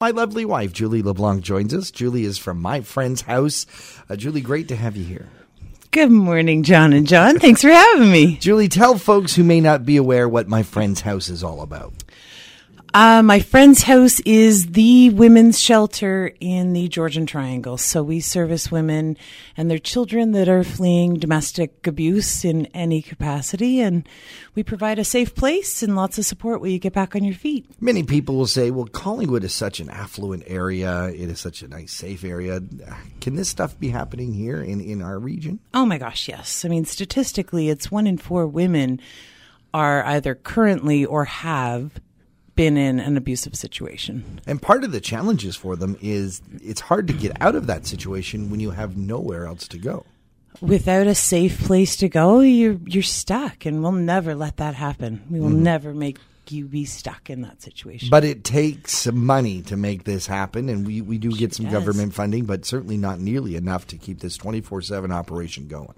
My lovely wife, Julie LeBlanc, joins us. Julie is from My Friend's House. Julie, great to have you here. Good morning, John and John. Thanks for having me. Julie, tell folks who may not be aware what My Friend's House is all about. My Friend's House is the women's shelter in the Georgian Triangle. So we service women and their children that are fleeing domestic abuse in any capacity. And we provide a safe place and lots of support where you get back on your feet. Many people will say, well, Collingwood is such an affluent area. It is such a nice, safe area. Can this stuff be happening here in our region? Oh, my gosh, yes. I mean, statistically, it's 1 in 4 women are either currently or have been in an abusive situation. And part of the challenges for them is it's hard to get out of that situation when you have nowhere else to go. Without a safe place to go, you're stuck, and we'll never let that happen. We will never make you be stuck in that situation. But it takes money to make this happen, and we do get some government funding, but certainly not nearly enough to keep this 24/7 operation going.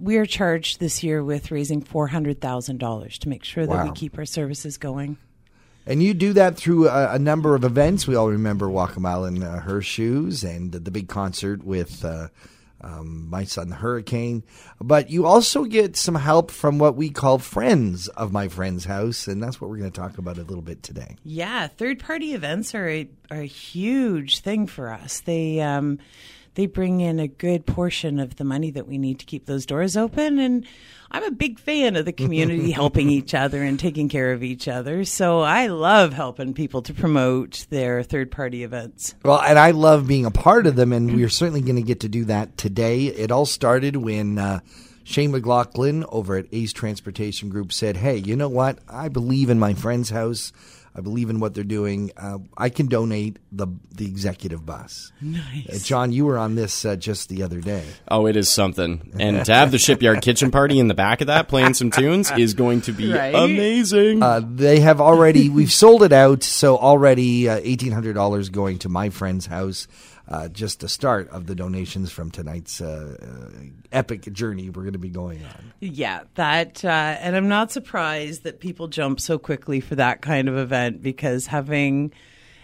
We are charged this year with raising $400,000 to make sure that we keep our services going. And you do that through a number of events. We all remember Walk a Mile in Her Shoes and the big concert with my son, Hurricane. But you also get some help from what we call Friends of My Friend's House, and that's what we're going to talk about a little bit today. Yeah, third-party events are a huge thing for us. They bring in a good portion of the money that we need to keep those doors open. And I'm a big fan of the community helping each other and taking care of each other. So I love helping people to promote their third-party events. Well, and I love being a part of them, and we're certainly going to get to do that today. It all started when Shane McLaughlin over at Ace Transportation Group said, hey, you know what? I believe in My Friend's House. I believe in what they're doing. I can donate the executive bus. Nice. John, you were on this just the other day. Oh, it is something. And to have the Shipyard Kitchen Party in the back of that playing some tunes is going to be amazing. They have already, we've sold it out, so already $1,800 going to My Friend's House. Just the start of the donations from tonight's epic journey we're going to be going on. Yeah, that, and I'm not surprised that people jump so quickly for that kind of event because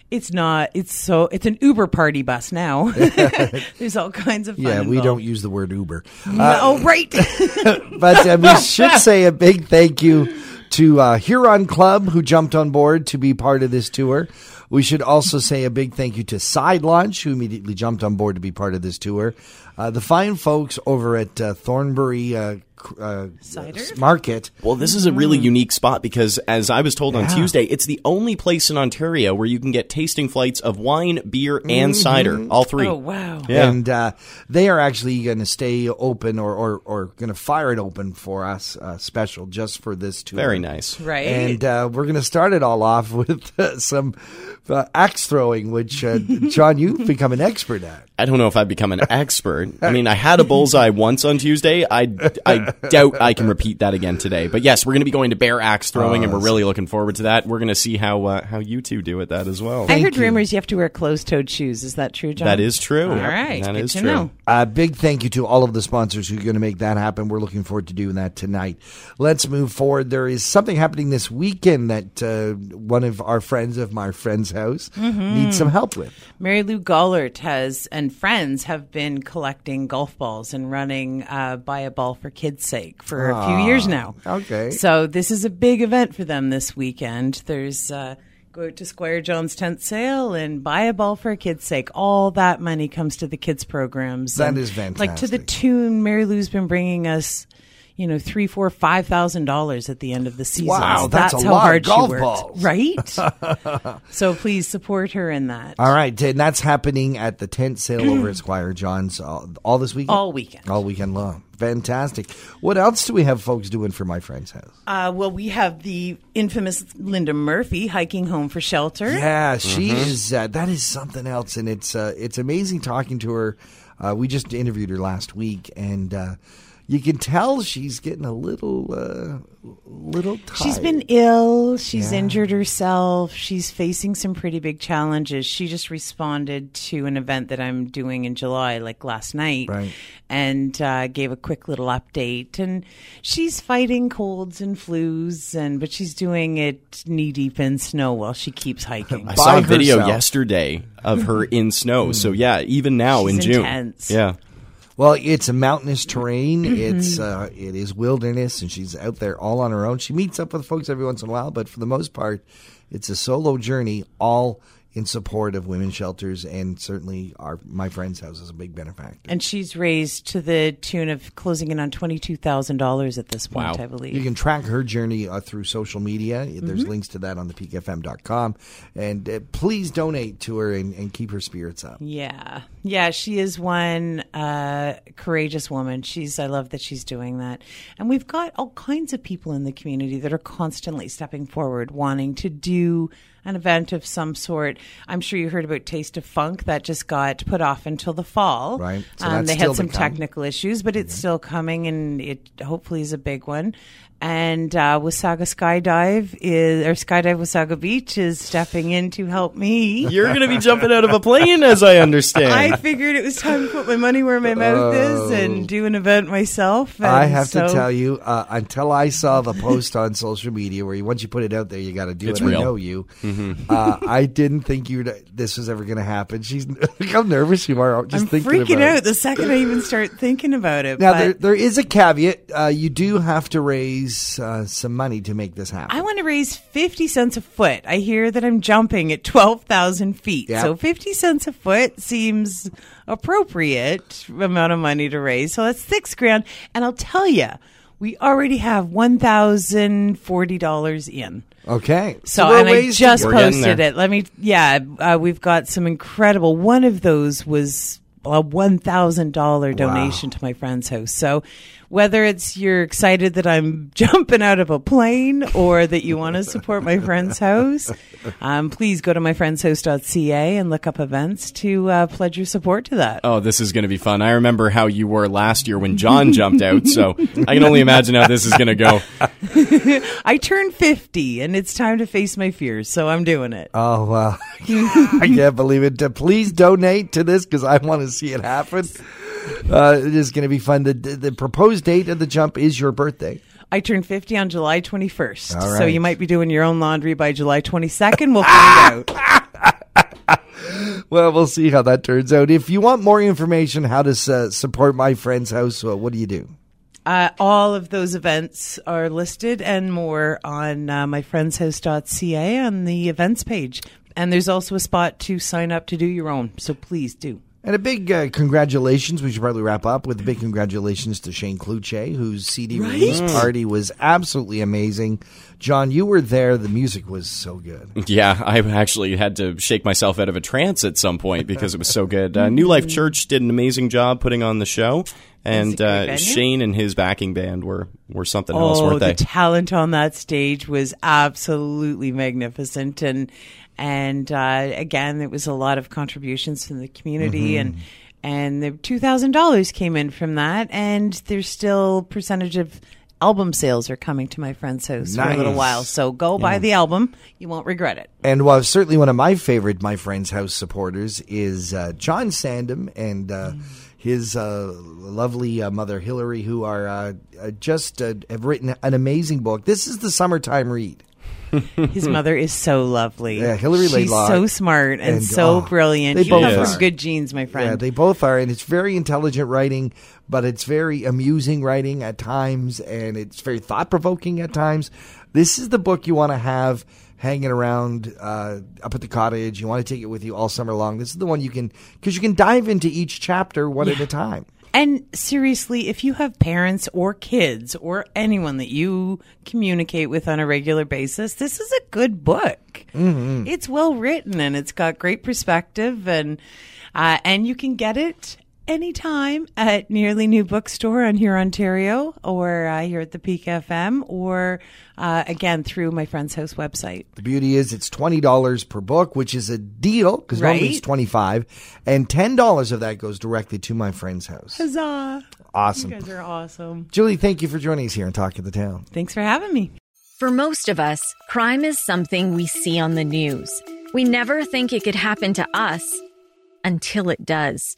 it's an Uber party bus now. There's all kinds of fun involved. We don't use the word Uber. Right. But we should say a big thank you to Huron Club, who jumped on board to be part of this tour. We should also say a big thank you to Side Launch, who immediately jumped on board to be part of this tour. The fine folks over at Thornbury Market. Well, this is a really unique spot because, as I was told on Tuesday, it's the only place in Ontario where you can get tasting flights of wine, beer, and cider, all three. Oh, wow. Yeah. And they are actually going to stay open or going to fire it open for us special just for this tour. Very nice. Right. And we're going to start it all off with some axe throwing, which, John, you've become an expert at. I don't know if I've become an expert. I mean, I had a bullseye once on Tuesday. I doubt I can repeat that again today. But yes, we're going to be going to bear axe throwing, and we're really looking forward to that. We're going to see how you two do at that as well. I heard rumors you have to wear closed-toed shoes. Is that true, John? That is true. All right. That is true. Big thank you to all of the sponsors who are going to make that happen. We're looking forward to doing that tonight. Let's move forward. There is something happening this weekend that one of our friends of My Friend's House needs some help with. Mary Lou Gallert and friends have been collecting golf balls and running Buy a Ball for Kids' Sake for a few years now. Okay. So this is a big event for them this weekend. There's go out to Squire John's tent sale and buy a ball for a kid's sake. All that money comes to the kids' programs. That is fantastic. Like to the tune, Mary Lou's been bringing us $3,000-$5,000 at the end of the season. Wow, that's a how lot hard golf she worked, balls. Right? So please support her in that. All right, and that's happening at the tent sale over at Squire John's all this weekend. All weekend long. Fantastic. What else do we have folks doing for My Friend's House? Well, we have the infamous Linda Murphy hiking home for shelter. Yeah, she is. That is something else, and it's amazing talking to her. We just interviewed her last week, and you can tell she's getting a little tired. She's been ill. She's injured herself. She's facing some pretty big challenges. She just responded to an event that I'm doing in July, like last night, and gave a quick little update. And she's fighting colds and flus, but she's doing it knee deep in snow while she keeps hiking. I saw a video yesterday of her in snow. So yeah, even now she's in intense. June, yeah. Well, it's a mountainous terrain. Mm-hmm. It is wilderness, and she's out there all on her own. She meets up with folks every once in a while, but for the most part, it's a solo journey, all in support of women's shelters, and certainly My Friend's House is a big benefactor. And she's raised to the tune of closing in on $22,000 at this point, I believe. You can track her journey through social media. Mm-hmm. There's links to that on thepeakfm.com. And please donate to her and keep her spirits up. Yeah. Yeah, she is one courageous woman. I love that she's doing that. And we've got all kinds of people in the community that are constantly stepping forward, wanting to do an event of some sort. I'm sure you heard about Taste of Funk. That just got put off until the fall. Right. So they had some technical issues, but it's still coming, and it hopefully is a big one. And Skydive Wasaga Beach is stepping in to help me. You're going to be jumping out of a plane, as I understand. I figured it was time to put my money where my mouth is and do an event myself. And I have to tell you, until I saw the post on social media where once you put it out there, you got to do it. Real. I know you. Mm-hmm. I didn't think this was ever going to happen. Look how nervous you are. I'm freaking out the second I even start thinking about it. Now, there is a caveat. You do have to raise some money to make this happen. I want to raise 50 cents a foot. I hear that I'm jumping at 12,000 feet. Yep. So 50 cents a foot seems appropriate amount of money to raise. So that's $6,000. And I'll tell you, we already have $1,040 in. Okay. So and I just posted it. We've got some incredible. One of those was a $1,000 donation to My Friend's House. So whether it's you're excited that I'm jumping out of a plane or that you want to support My Friend's House, please go to myfriendshouse.ca and look up events to pledge your support to that. Oh, this is going to be fun. I remember how you were last year when John jumped out, so I can only imagine how this is going to go. I turned 50, and it's time to face my fears, so I'm doing it. Oh, wow. I can't believe it. Please donate to this because I want to see it happen. It is going to be fun. The proposed date of the jump is your birthday. I turned 50 on July 21st. Right. So you might be doing your own laundry by July 22nd. We'll find out. Well, we'll see how that turns out. If you want more information, how to support My Friend's House, what do you do? All of those events are listed and more on myfriendshouse.ca on the events page. And there's also a spot to sign up to do your own. So please do. And a big congratulations. We should probably wrap up with a big congratulations to Shane Cluche, whose CD release party was absolutely amazing. John, you were there. The music was so good. Yeah, I actually had to shake myself out of a trance at some point because it was so good. New Life Church did an amazing job putting on the show. And Shane and his backing band were something else, weren't they? The talent on that stage was absolutely magnificent. And again, there was a lot of contributions from the community, and the $2,000 came in from that. And there's still percentage of album sales are coming to My Friend's House for a little while. So go buy the album. You won't regret it. And certainly one of my favorite My Friend's House supporters is John Sandom and his lovely mother, Hilary, who are just have written an amazing book. This is the summertime read. His mother is so lovely. Yeah, Hilary Laidlaw. She's so smart and so brilliant. They both have good genes, my friend. Yeah, they both are. And it's very intelligent writing, but it's very amusing writing at times. And it's very thought-provoking at times. This is the book you want to have hanging around up at the cottage. You want to take it with you all summer long. This is the one because you can dive into each chapter one at a time. And seriously, if you have parents or kids or anyone that you communicate with on a regular basis, this is a good book. Mm-hmm. It's well written and it's got great perspective, and you can get it anytime at Nearly New Bookstore on here, Ontario, or here at the Peak FM, or again through my friend's house website. The beauty is it's $20 per book, which is a deal because normally it's $25, and $10 of that goes directly to my friend's house. Huzzah! Awesome. You guys are awesome. Julie, thank you for joining us here on Talk of the Town. Thanks for having me. For most of us, crime is something we see on the news. We never think it could happen to us until it does.